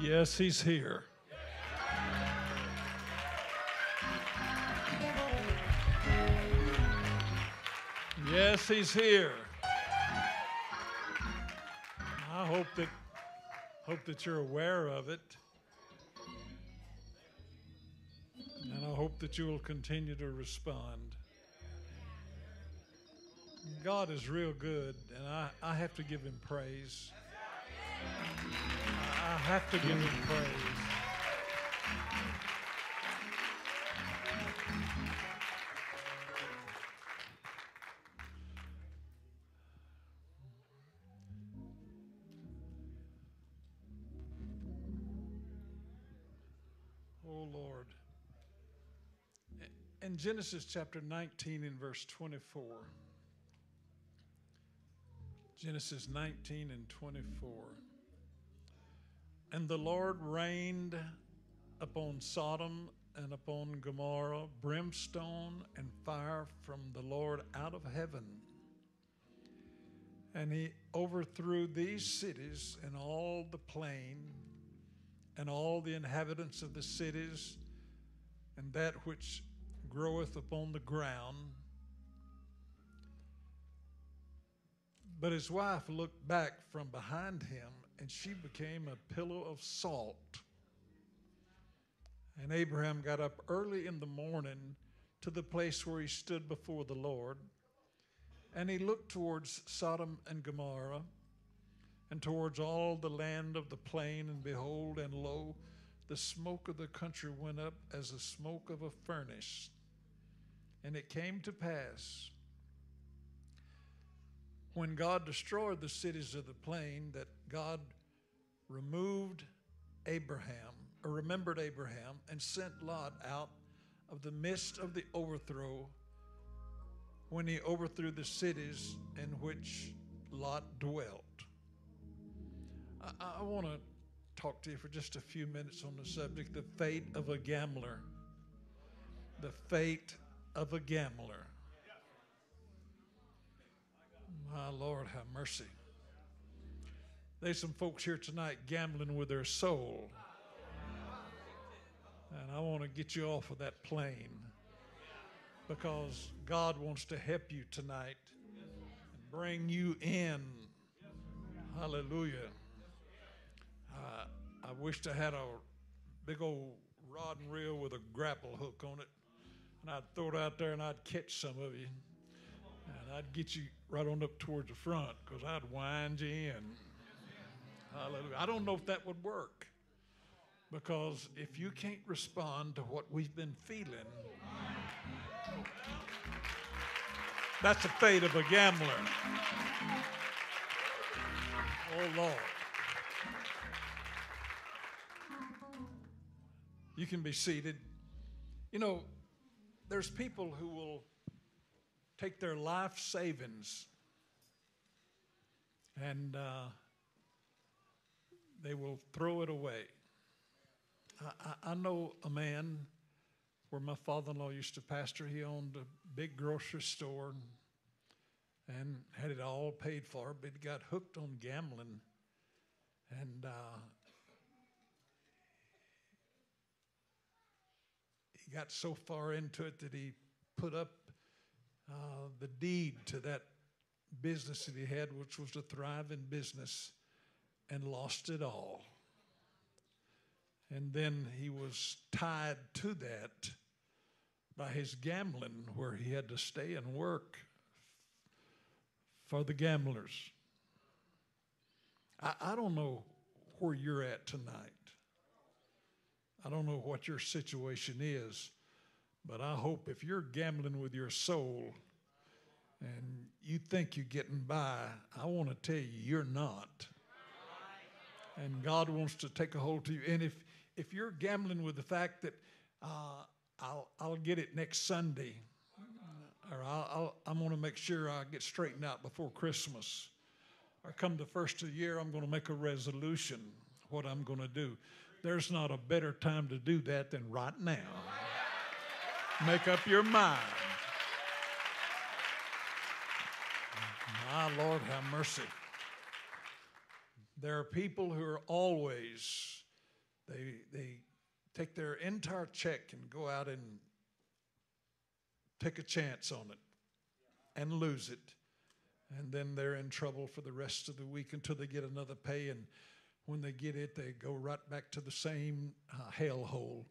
Yes, he's here. Yes, he's here. I hope that you're aware of it. And I hope that you will continue to respond. God is real good, and I have to give him praise. I have to give him praise. In Genesis chapter 19 and verse 24. Genesis 19 and 24. And the Lord rained upon Sodom and upon Gomorrah brimstone and fire from the Lord out of heaven. And he overthrew these cities and all the plain and all the inhabitants of the cities and that which groweth upon the ground. But his wife looked back from behind him, and she became a pillow of salt. And Abraham got up early in the morning to the place where he stood before the Lord, and he looked towards Sodom and Gomorrah, and towards all the land of the plain, and behold, and lo, the smoke of the country went up as the smoke of a furnace. And it came to pass, when God destroyed the cities of the plain, that God remembered Abraham, and sent Lot out of the midst of the overthrow, when he overthrew the cities in which Lot dwelt. I want to talk to you for just a few minutes on the subject, the fate of a gambler. The fate of a gambler. My Lord, have mercy. There's some folks here tonight gambling with their soul. And I want to get you off of that plane, because God wants to help you tonight and bring you in. Hallelujah. I wished I had a big old rod and reel with a grapple hook on it, and I'd throw it out there and I'd catch some of you, and I'd get you right on up towards the front, because I'd wind you in. Hallelujah. I don't know if that would work, because if you can't respond to what we've been feeling, that's the fate of a gambler. Oh, Lord. You can be seated. You know, there's people who will take their life savings and they will throw it away. I know a man where my father-in-law used to pastor. He owned a big grocery store and had it all paid for, but he got hooked on gambling, and got so far into it that he put up the deed to that business that he had, which was a thriving business, and lost it all. And then he was tied to that by his gambling, where he had to stay and work for the gamblers. I don't know where you're at tonight. I don't know what your situation is, but I hope if you're gambling with your soul and you think you're getting by, I want to tell you, you're not. And God wants to take a hold to you. And if you're gambling with the fact that I'll get it next Sunday, or I'm going to make sure I get straightened out before Christmas, or come the first of the year, I'm going to make a resolution what I'm going to do. There's not a better time to do that than right now. Make up your mind. My Lord, have mercy. There are people who are always They take their entire check and go out and take a chance on it and lose it. And then they're in trouble for the rest of the week until they get another pay. And when they get it, they go right back to the same hellhole.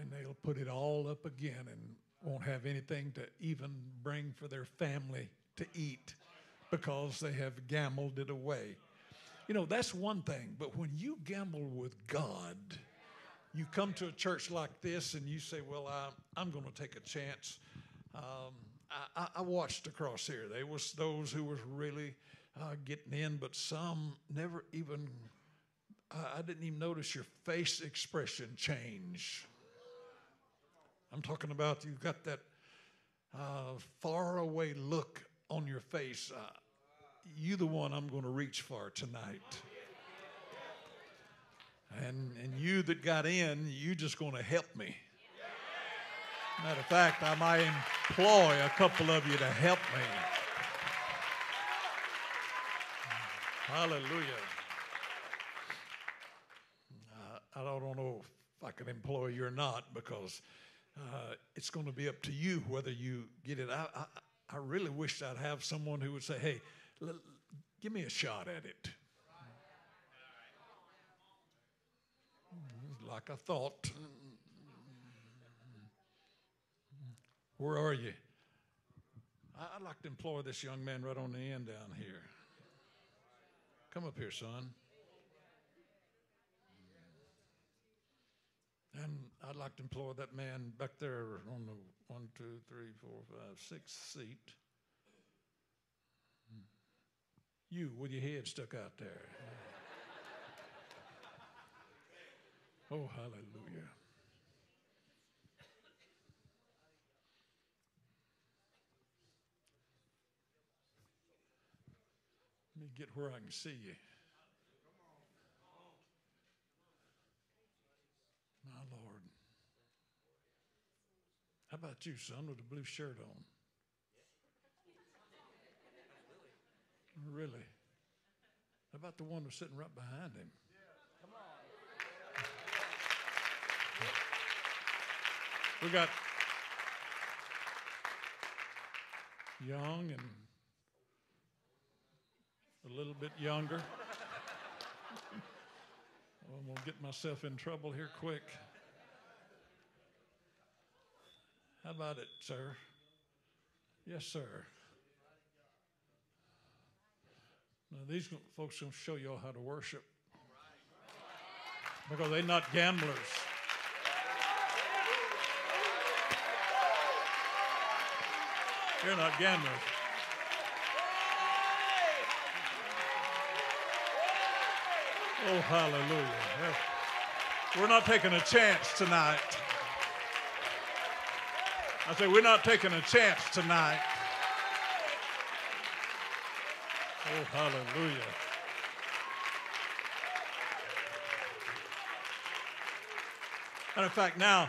And they'll put it all up again and won't have anything to even bring for their family to eat because they have gambled it away. You know, that's one thing. But when you gamble with God, you come to a church like this and you say, well, I'm going to take a chance. I watched across here. There was those who was really getting in, but some never even, I didn't even notice your face expression change. I'm talking about you've got that faraway look on your face. You're the one I'm going to reach for tonight. And you that got in, you just going to help me. Matter of fact, I might employ a couple of you to help me. Hallelujah. I don't know if I can employ you or not, because it's going to be up to you whether you get it. I really wish I'd have someone who would say, hey, give me a shot at it. Like I thought. Where are you? I'd like to employ this young man right on the end down here. Come up here, son. And I'd like to employ that man back there on the 6th seat. You with your head stuck out there. Oh, hallelujah. Let me get where I can see you. My Lord. How about you, son, with the blue shirt on? Really? How about the one that's sitting right behind him? We got young and a little bit younger. Oh, I'm going to get myself in trouble here quick. How about it, sir? Yes, sir. Now, these folks are going to show you all how to worship, because they're not gamblers. You're not gamblers. Oh, hallelujah. We're not taking a chance tonight. I say we're not taking a chance tonight. Oh, hallelujah. Matter of fact, now,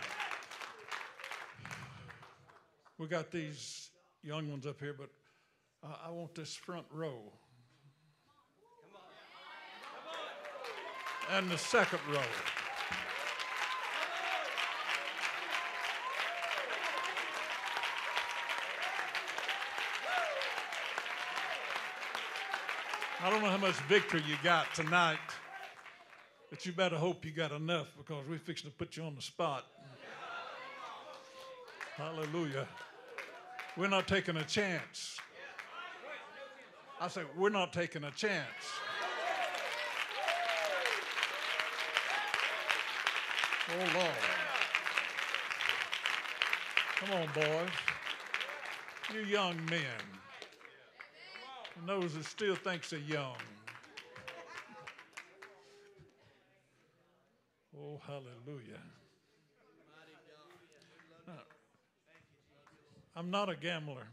we got these young ones up here, but I want this front row. And the second row. I don't know how much victory you got tonight, but you better hope you got enough, because we're fixing to put you on the spot. Hallelujah. We're not taking a chance. I say, we're not taking a chance. Oh, Lord. Come on, boys. You young men. And those that still think they're young. Oh, hallelujah. I'm not a gambler.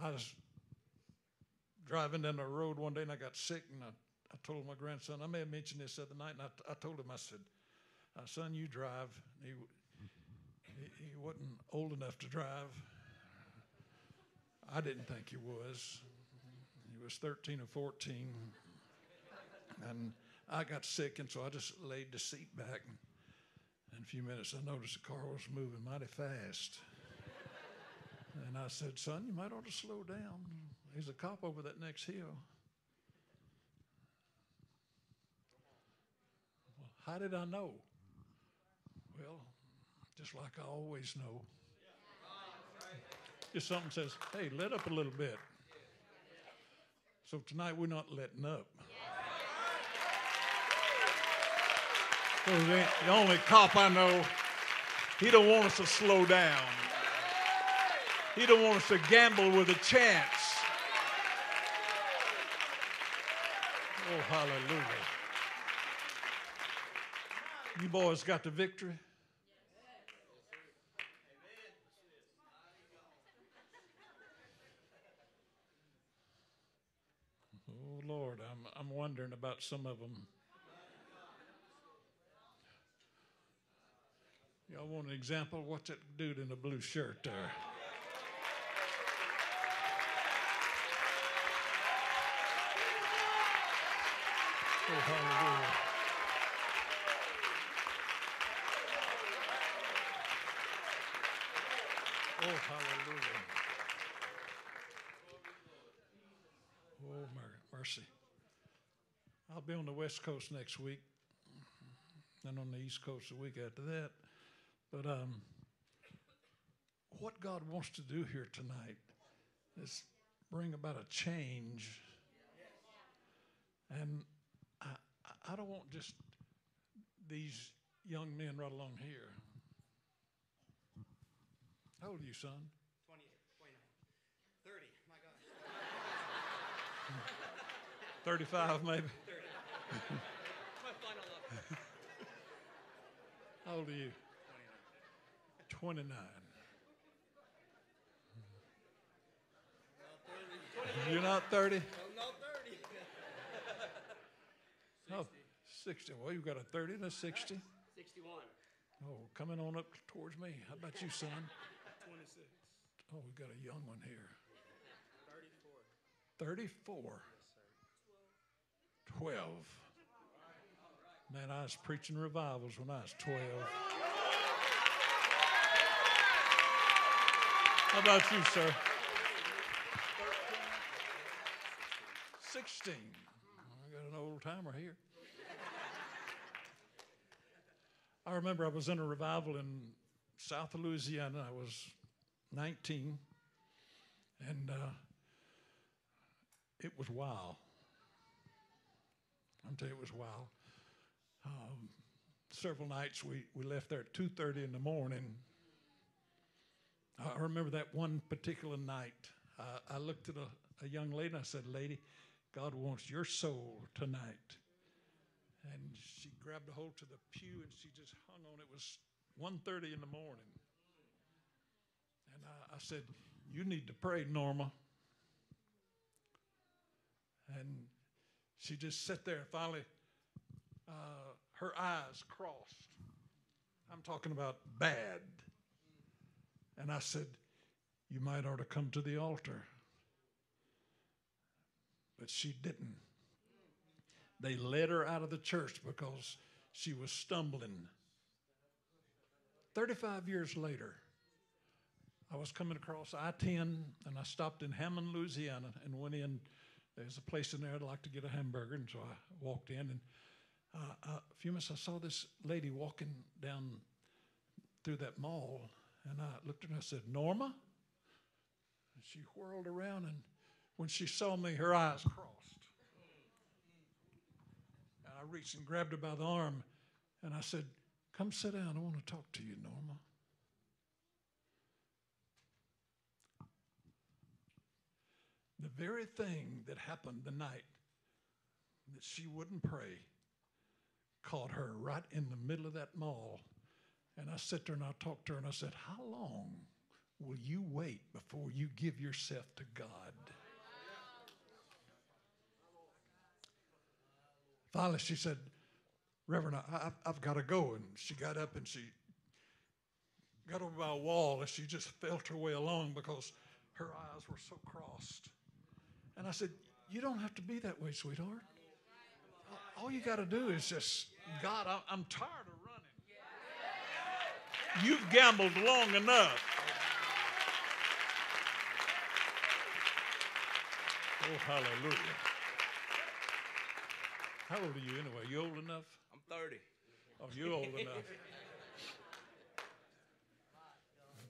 I was driving down the road one day and I got sick, and I told my grandson, I may have mentioned this the other night, and I told him, I said, son, you drive. He wasn't old enough to drive. I didn't think he was. He was 13 or 14. And I got sick, and so I just laid the seat back. In a few minutes, I noticed the car was moving mighty fast. And I said, "Son, you might ought to slow down. There's a cop over that next hill." Well, how did I know? Well, just like I always know. If something says, "Hey, let up a little bit." So tonight we're not letting up. The only cop I know, he don't want us to slow down. He don't want us to gamble with a chance. Oh, hallelujah. You boys got the victory? Oh, Lord, I'm wondering about some of them. Y'all want an example? What's that dude in the blue shirt there? Oh, hallelujah. Oh, hallelujah. Oh, mercy. I'll be on the West Coast next week and on the East Coast the week after that. But what God wants to do here tonight is bring about a change. And I don't want just these young men right along here. How old are you, son? 20, 29, 30, my gosh. 35 maybe? 30. My final level. How old are you? 29. You're not 30? I'm not 30. 60. Oh, 60. Well, you've got a 30 and a 60. 61. Oh, coming on up towards me. How about you, son? 26. Oh, we've got a young one here. 34. 34. Yes, sir. 12. All right. All right. Man, I was preaching revivals when I was 12. How about you, sir? 16. I got an old timer here. I remember I was in a revival in South Louisiana. I was 19, and it was wild. I'll tell you, it was wild. Several nights we left there at 2:30 in the morning. I remember that one particular night, I looked at a young lady and I said, "Lady, God wants your soul tonight." And she grabbed a hold to the pew and she just hung on. It was 1:30 in the morning. And I said, "You need to pray, Norma." And she just sat there and finally her eyes crossed. I'm talking about bad. And I said, "You might ought to come to the altar." But she didn't. They led her out of the church because she was stumbling. 35 years later, I was coming across I-10, and I stopped in Hammond, Louisiana, and went in. There's a place in there I'd like to get a hamburger, and so I walked in. And a few minutes, I saw this lady walking down through that mall. And I looked at her and I said, "Norma?" And she whirled around, and when she saw me, her eyes crossed. And I reached and grabbed her by the arm, and I said, "Come sit down. I want to talk to you, Norma." The very thing that happened the night that she wouldn't pray caught her right in the middle of that mall. And I sat there and I talked to her and I said, "How long will you wait before you give yourself to God?" Finally, she said, "Reverend, I've got to go." And she got up and she got over by a wall and she just felt her way along because her eyes were so crossed. And I said, "You don't have to be that way, sweetheart. All you got to do is just, God, I'm tired of running. You've gambled long enough. Oh, hallelujah. How old are you anyway? You old enough? I'm 30. Oh, you're old enough.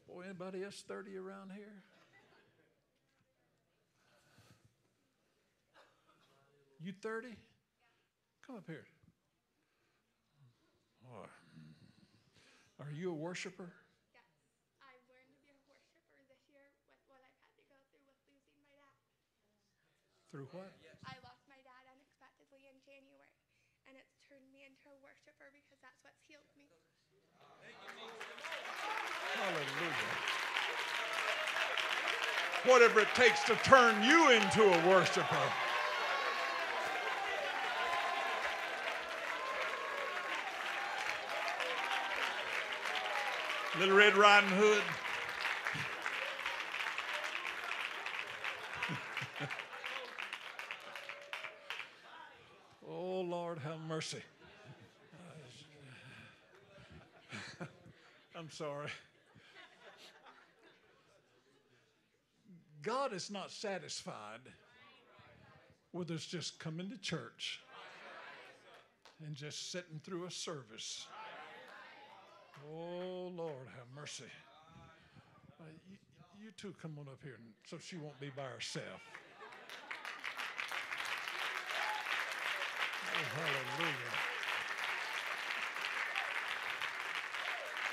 Boy, anybody else 30 around here? You 30? Come up here. Oh. Are you a worshiper? Yes. I learned to be a worshiper this year with what I've had to go through with losing my dad. Through what? I lost my dad unexpectedly in January, and it's turned me into a worshiper because that's what's healed me. Hallelujah. Whatever it takes to turn you into a worshiper. Little Red Riding Hood. Oh, Lord, have mercy. I'm sorry. God is not satisfied with us just coming to church and just sitting through a service. Oh, Lord, have mercy. You two come on up here so she won't be by herself. Oh, hallelujah.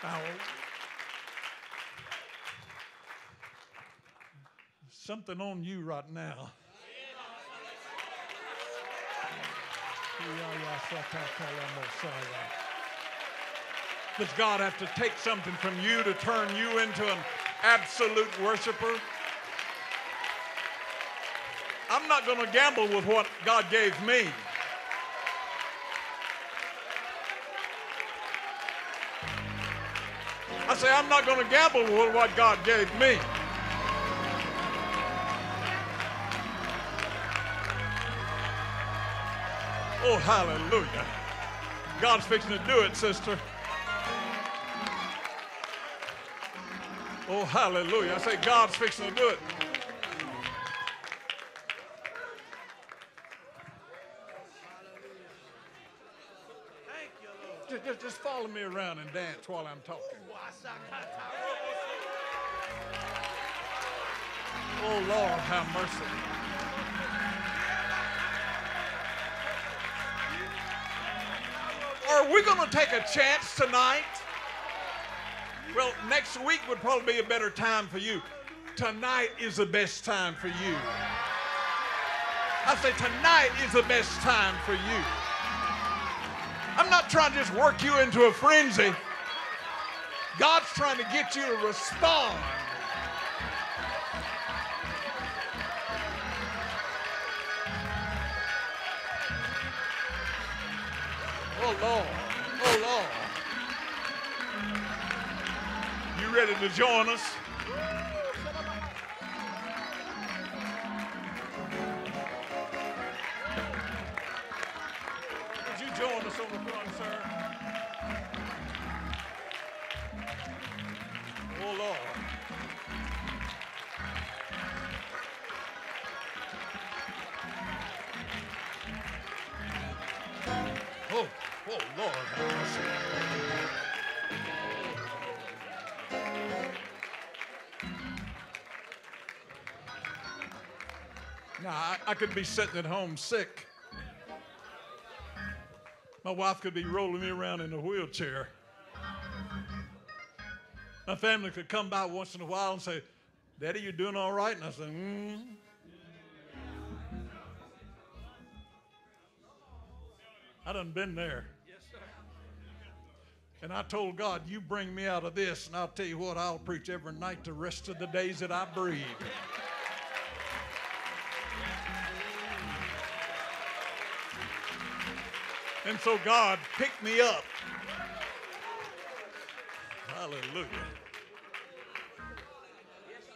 Now, something on you right now. Does God have to take something from you to turn you into an absolute worshiper? I'm not going to gamble with what God gave me. I say I'm not going to gamble with what God gave me. Oh, hallelujah. God's fixing to do it, sister. Oh, hallelujah. I say God's fixing to do it. Thank you, Lord. Just follow me around and dance while I'm talking. Oh, Lord, have mercy. Are we going to take a chance tonight? Well, next week would probably be a better time for you. Tonight is the best time for you. I say tonight is the best time for you. I'm not trying to just work you into a frenzy. God's trying to get you to respond. Oh, Lord. Oh, Lord. Ready to join us? Would you join us on the front, sir? Oh, Lord. Oh, oh, Lord. Now, I could be sitting at home sick. My wife could be rolling me around in a wheelchair. My family could come by once in a while and say, Daddy, you doing all right? And I said, I done been there. And I told God, you bring me out of this, and I'll tell you what, I'll preach every night the rest of the days that I breathe. And so God picked me up. Hallelujah.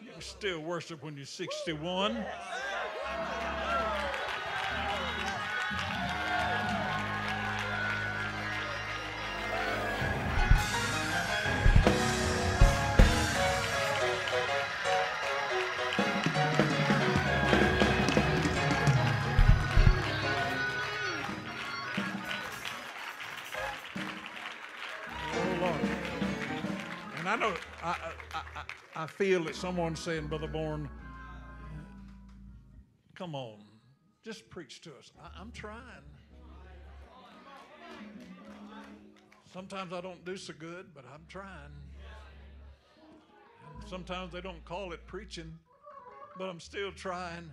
You can still worship when you're 61. I feel that someone's saying, Brother Bourne, come on, just preach to us. I'm trying. Sometimes I don't do so good, but I'm trying. And sometimes they don't call it preaching, but I'm still trying.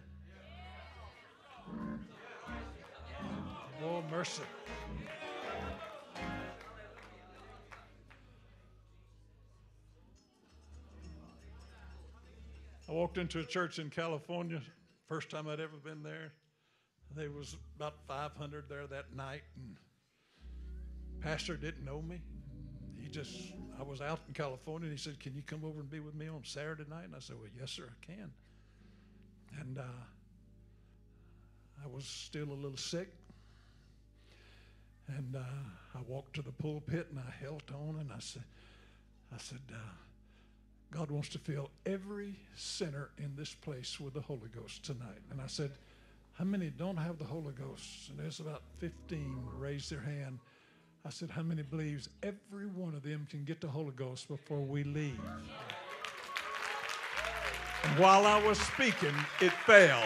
Lord, mercy. I walked into a church in California, first time I'd ever been there. There was about 500 there that night, and pastor didn't know me. I was out in California, and he said, can you come over and be with me on Saturday night? And I said, well, yes, sir, I can. And I was still a little sick. And I walked to the pulpit, and I held on, and I said, God wants to fill every sinner in this place with the Holy Ghost tonight. And I said, how many don't have the Holy Ghost? And there's about 15 raised their hand. I said, how many believes every one of them can get the Holy Ghost before we leave? And while I was speaking, it fell.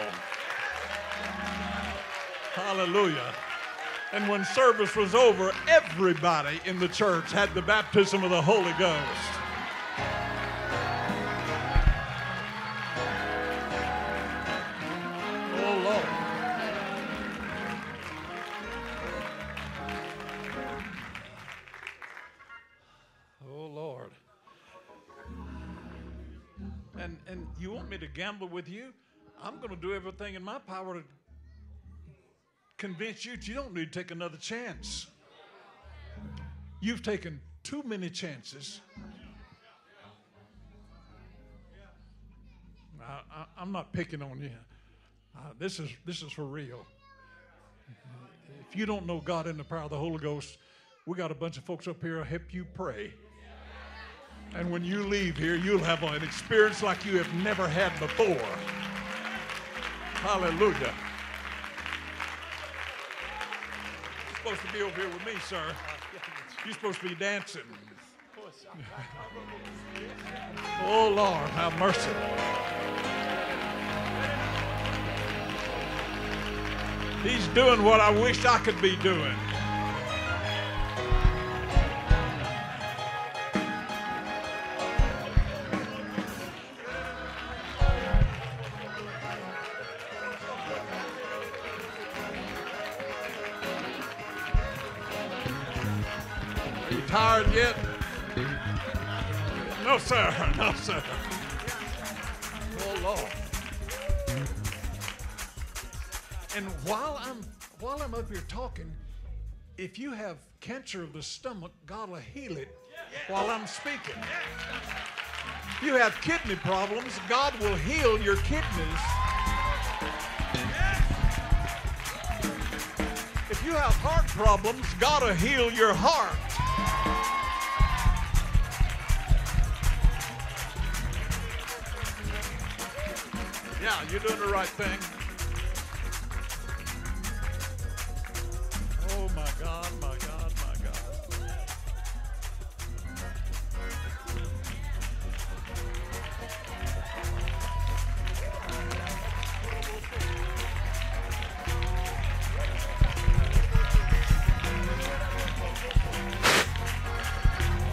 Hallelujah. And when service was over, everybody in the church had the baptism of the Holy Ghost. Oh Lord. And you want me to gamble with you? I'm going to do everything in my power to convince you that you don't need to take another chance. You've taken too many chances. I'm not picking on you. This is for real. If you don't know God in the power of the Holy Ghost, we got a bunch of folks up here who'll help you pray. And when you leave here, you'll have an experience like you have never had before. Hallelujah. Supposed to be over here with me, sir. You're supposed to be dancing. Oh, Lord, have mercy. He's doing what I wish I could be doing. Tired yet? No, sir. No, sir. Oh, Lord. And while I'm up here talking, if you have cancer of the stomach, God will heal it while I'm speaking. If you have kidney problems, God will heal your kidneys. If you have heart problems, God will heal your heart. Yeah, you're doing the right thing. Oh, my God, my God, my God.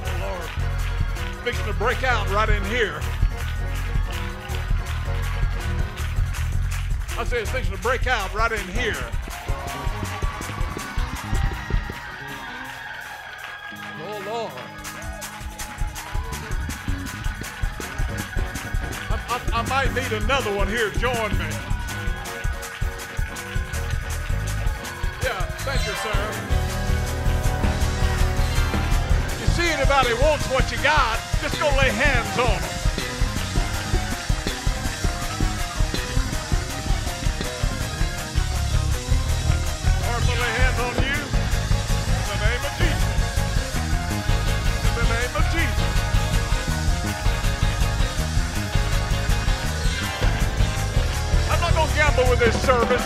Oh, Lord. Fixing to break out right in here. I say it's fixing to break out right in here. Oh, Lord. I might need another one here. Join me. Yeah, thank you, sir. You see anybody wants what you got, just go lay hands on them. With this service,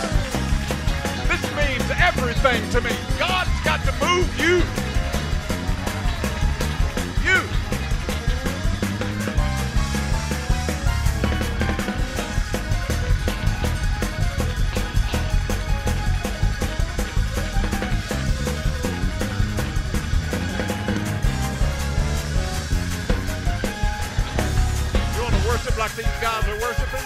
this means everything to me. God's got to move you. worship like these guys are worshiping.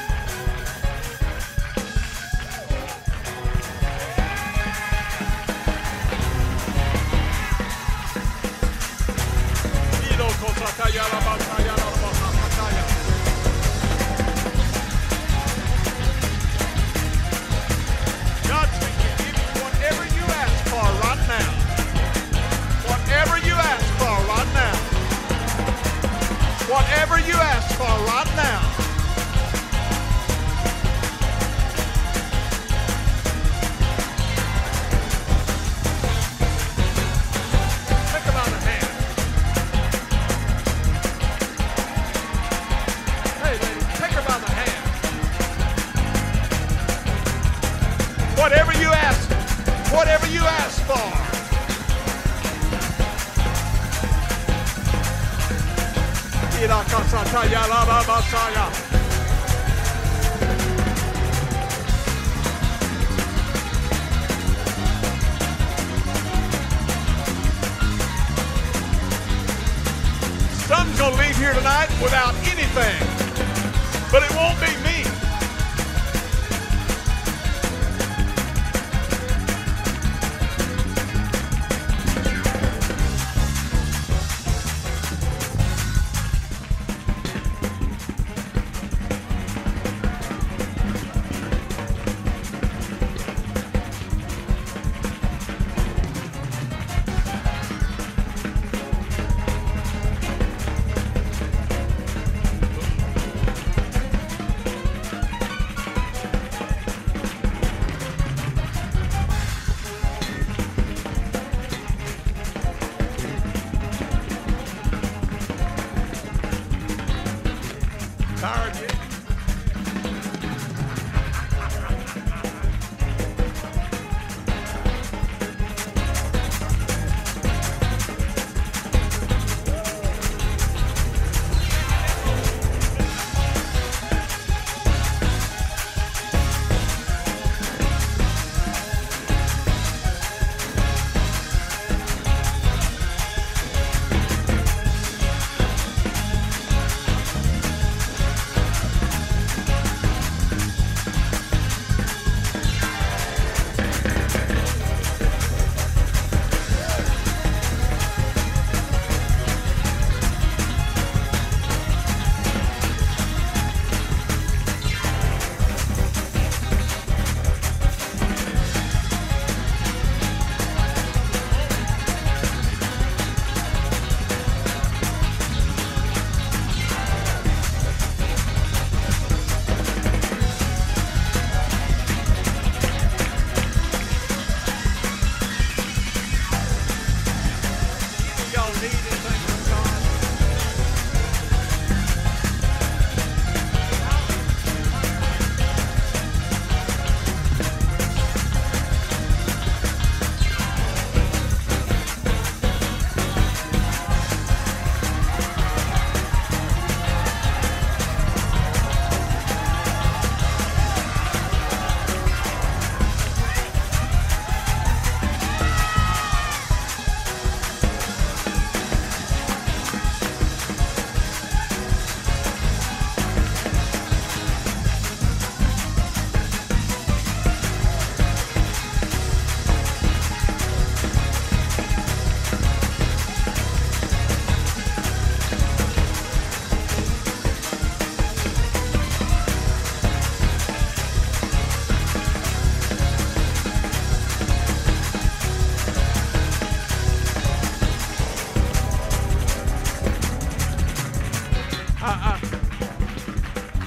God said you give you whatever you ask for right now. Whatever you ask for right now. Whatever you ask for right now. Look around the hand. Hey, lady, take her by the hand. Whatever you ask for. Some's gonna leave here tonight without anything, but it won't be me.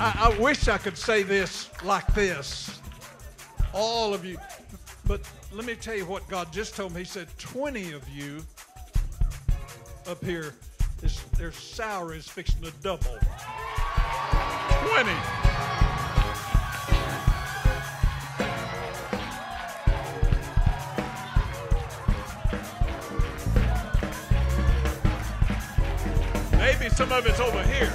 I wish I could say this like this, all of you, but let me tell you what God just told me. He said 20 of you up here, their salary is fixing to double. 20. Maybe some of it's over here.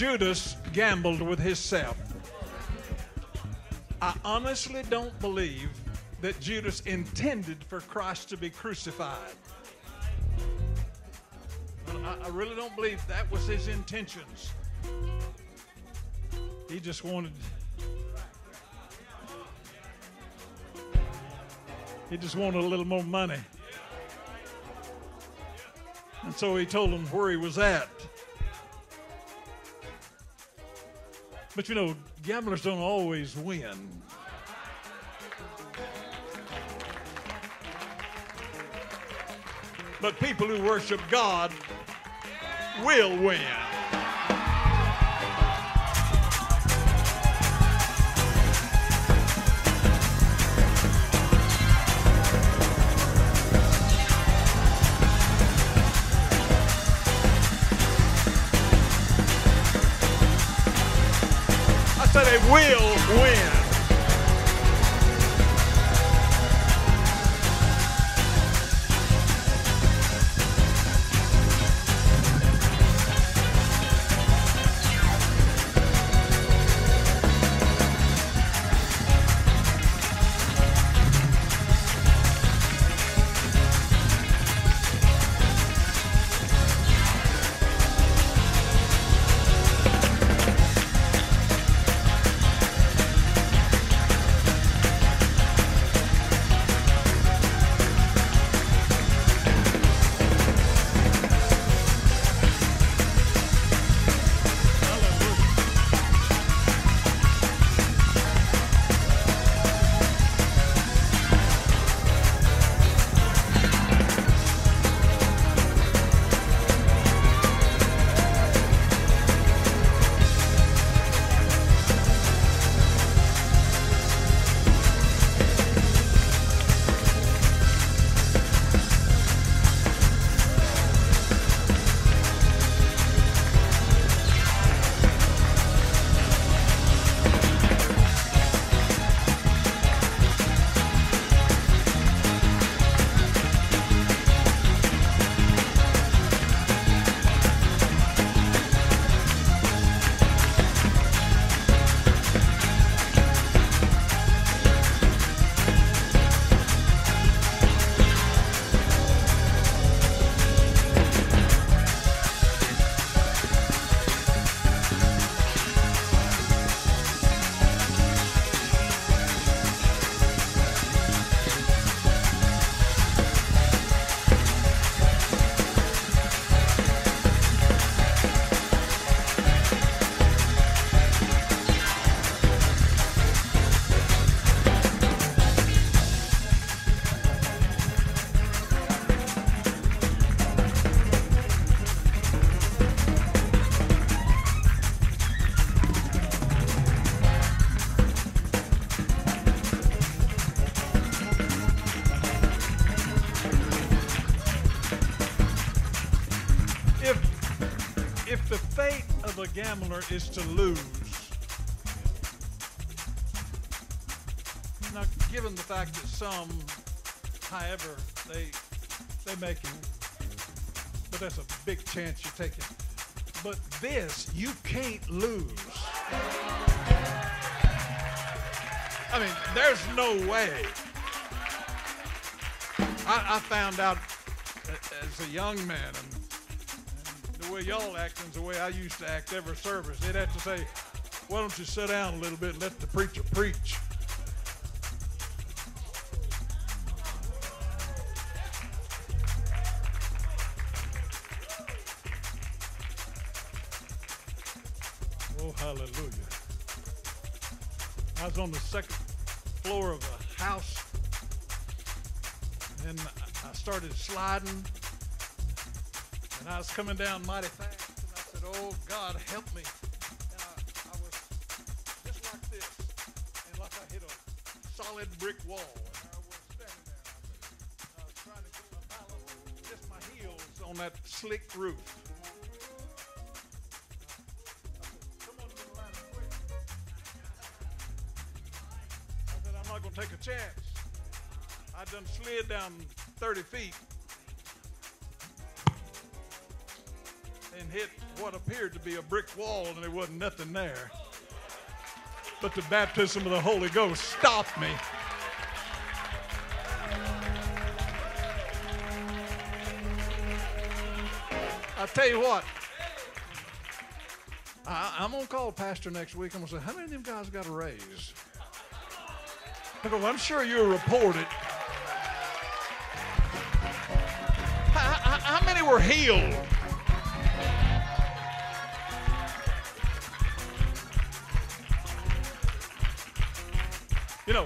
Judas gambled with himself. I honestly don't believe that Judas intended for Christ to be crucified. I really don't believe that was his intentions. He just wanted... He just wanted a little more money. And so he told him where he was at. But you know, gamblers don't always win. But people who worship God will win. They will win. The gambler is to lose. Now, given the fact that some, however, they make it, but that's a big chance you're taking. But this, you can't lose. I mean, there's no way. I found out as a young man, the way y'all acting's the way I used to act every service. They'd have to say, why don't you sit down a little bit and let the preacher preach? Oh, hallelujah. I was on the second floor of a house, and I started sliding. And I was coming down mighty fast, and I said, oh, God, help me. And I was just like this, and like I hit a solid brick wall. And I was standing there, and I was trying to get my balance, just my heels on that slick roof. I said, come on, little line quick. I said, I'm not going to take a chance. I done slid down 30 feet. and hit what appeared to be a brick wall, and there wasn't nothing there. But the baptism of the Holy Ghost stopped me. I tell you what, I'm going to call Pastor next week. I'm going to say, how many of them guys got a raise? Because I'm sure you'll report it. How many were healed? You know,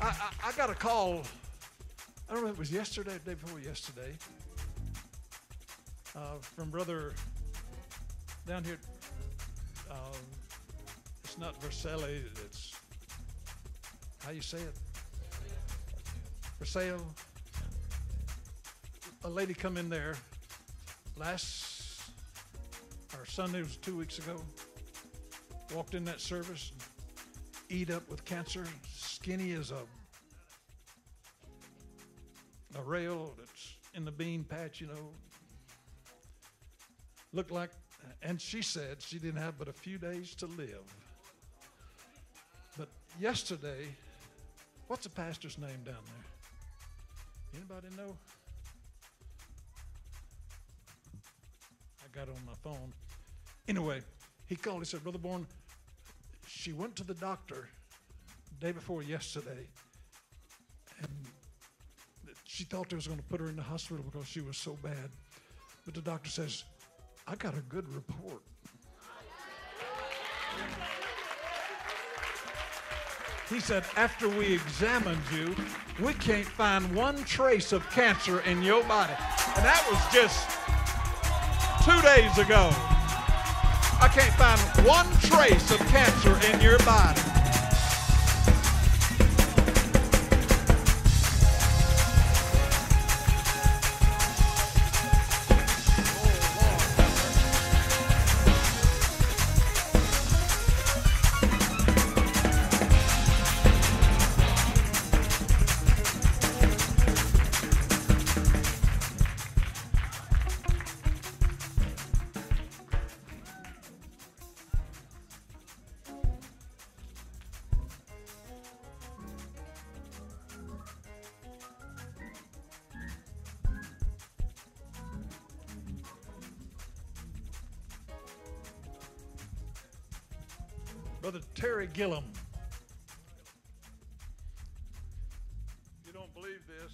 I got a call, I don't know if it was yesterday or the day before yesterday, from Brother down here. It's not Vercelli, it's, how you say it? Vercelli. A lady come in there Sunday, it was 2 weeks ago, walked in that service, eat up with cancer, skinny as a rail that's in the bean patch, you know. Looked like, and she said she didn't have but a few days to live. But yesterday, what's the pastor's name down there? Anybody know? I got it on my phone. Anyway, he called, he said, Brother Bourne, she went to the doctor the day before yesterday, and she thought they was going to put her in the hospital because she was so bad. But the doctor says, I got a good report. He said, after we examined you, we can't find one trace of cancer in your body. And that was just 2 days ago. I can't find one trace of cancer in your body. Brother Terry Gillum. If you don't believe this,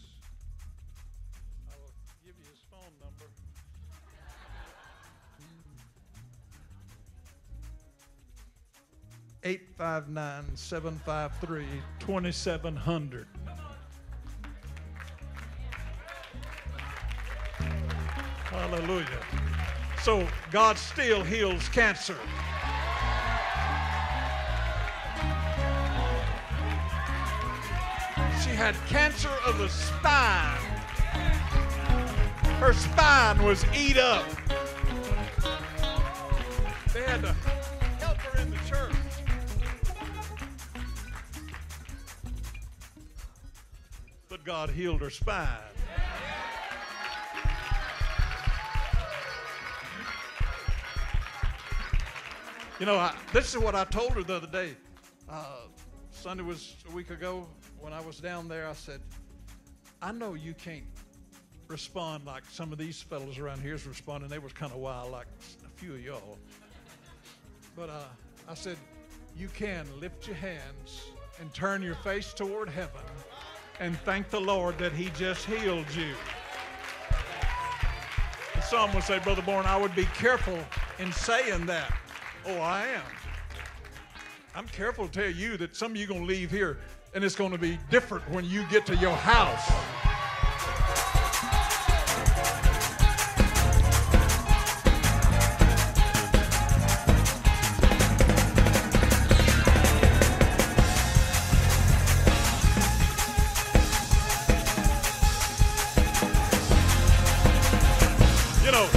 I will give you his phone number. Mm. 859-753-2700. Hallelujah. So God still heals cancer. She had cancer of the spine. Her spine was eat up. They had to help her in the church. But God healed her spine. You know, this is what I told her the other day. Sunday was a week ago. When I was down there, I said, I know you can't respond like some of these fellows around here is responding. They was kind of wild, like a few of y'all. But I said, you can lift your hands and turn your face toward heaven and thank the Lord that he just healed you. And some would say, Brother Bourne, I would be careful in saying that. Oh, I am. I'm careful to tell you that some of you are going to leave here and it's going to be different when you get to your house. You know,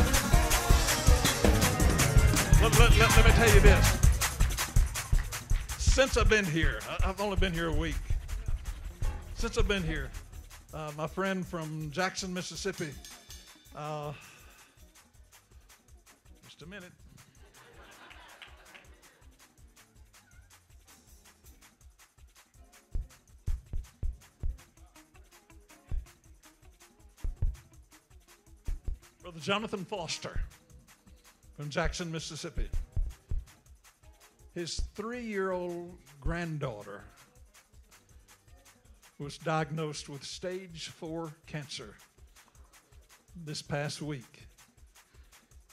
let me tell you this. Since I've been here, I've only been here a week. Since I've been here, my friend from Jackson, Mississippi, just a minute. Brother Jonathan Foster from Jackson, Mississippi. His 3-year-old granddaughter was diagnosed with stage 4 cancer this past week.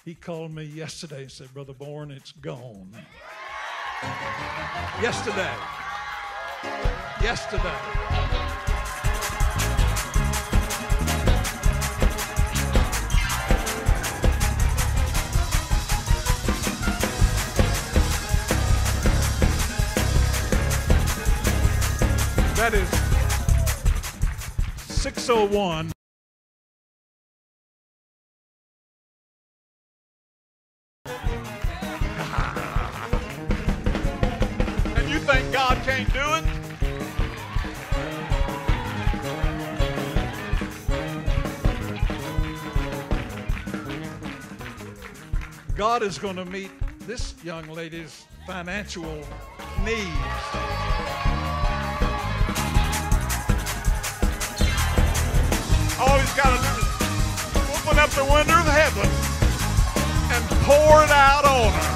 He called me yesterday and said, Brother Bourne, it's gone. Yesterday. Yesterday. That is 601. And you think God can't do it? God is going to meet this young lady's financial needs. All he's got to do is open up the window of heaven and pour it out on her.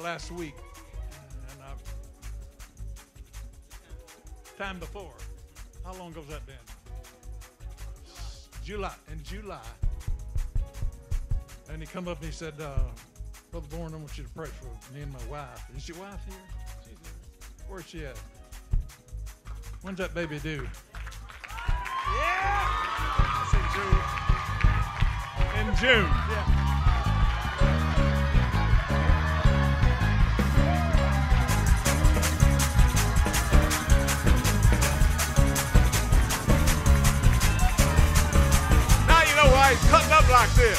Last week and time before. How long ago's that been? July. And he come up and he said, Brother Bourne, I want you to pray for me and my wife. Is your wife here? She's here. Where's she at? When's that baby due? Yeah! It's in June. In June. Yeah. Cutting up like this.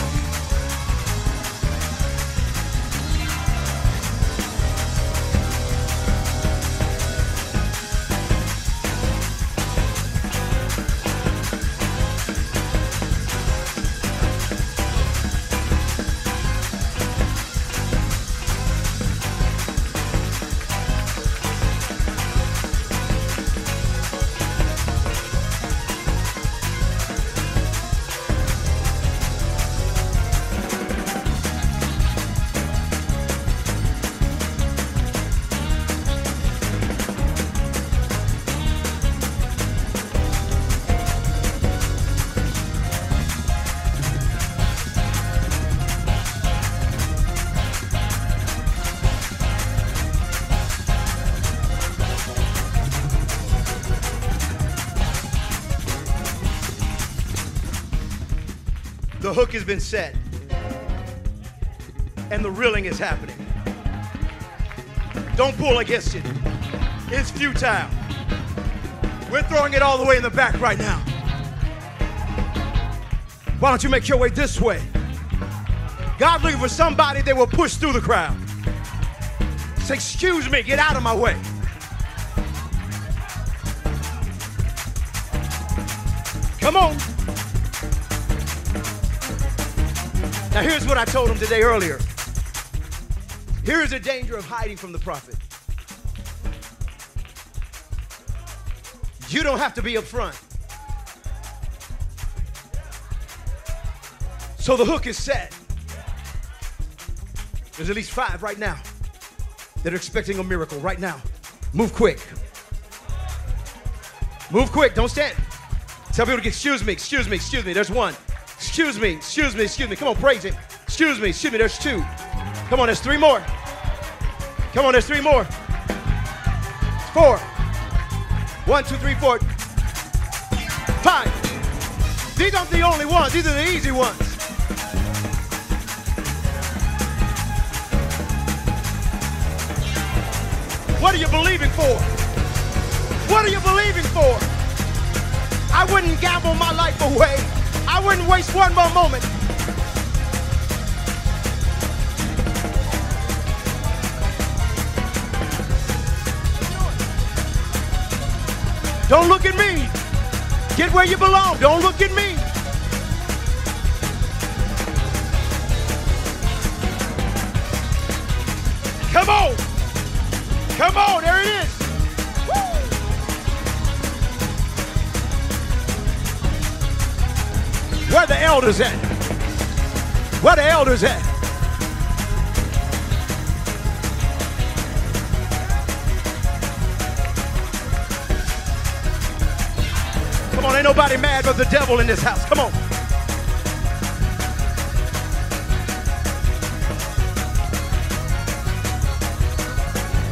The hook has been set, and the reeling is happening. Don't pull against it. It's futile. We're throwing it all the way in the back right now. Why don't you make your way this way? God's looking for somebody that will push through the crowd. Say, excuse me, get out of my way. Come on. Now here's what I told him today earlier. Here's the danger of hiding from the prophet. You don't have to be up front. So the hook is set. There's at least 5 right now. that are expecting a miracle right now. Move quick. Move quick. Don't stand. Tell people to get, excuse me, excuse me, excuse me. There's one. Excuse me, excuse me, excuse me. Come on, praise him. Excuse me, there's two. Come on, there's three more. Come on, there's three more. Four. 1, 2, 3, 4. 5. These aren't the only ones. These are the easy ones. What are you believing for? What are you believing for? I wouldn't gamble my life away. I wouldn't waste one more moment. Don't look at me. Get where you belong. Don't look at me. Come on. Come on. There it is. Woo. Where the elders at? Where the elders at? Come on, ain't nobody mad but the devil in this house. Come on.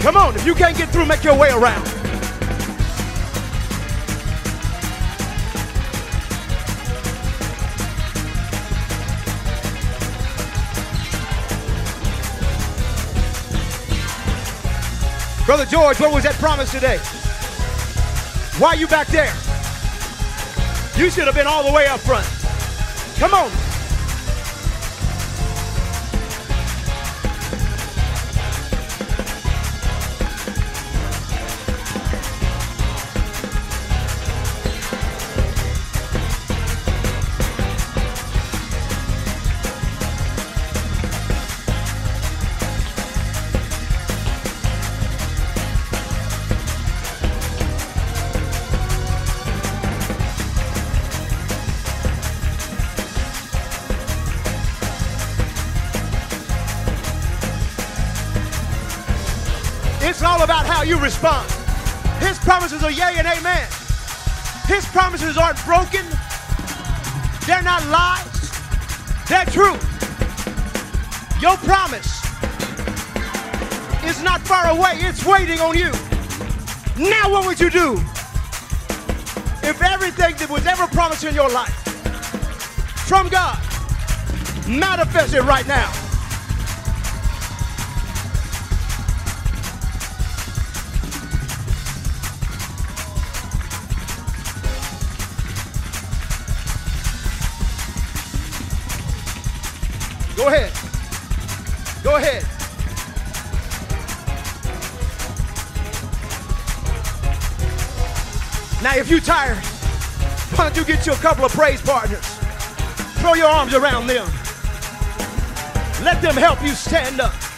Come on, if you can't get through, make your way around. Brother George, what was that promise today? Why are you back there? You should have been all the way up front. Come on. You respond. His promises are yea and amen. His promises aren't broken. They're not lies. They're true. Your promise is not far away. It's waiting on you. Now what would you do if everything that was ever promised in your life from God manifested right now? Go ahead. Go ahead. Now, if you're tired, why don't you get you a couple of praise partners? Throw your arms around them. Let them help you stand up.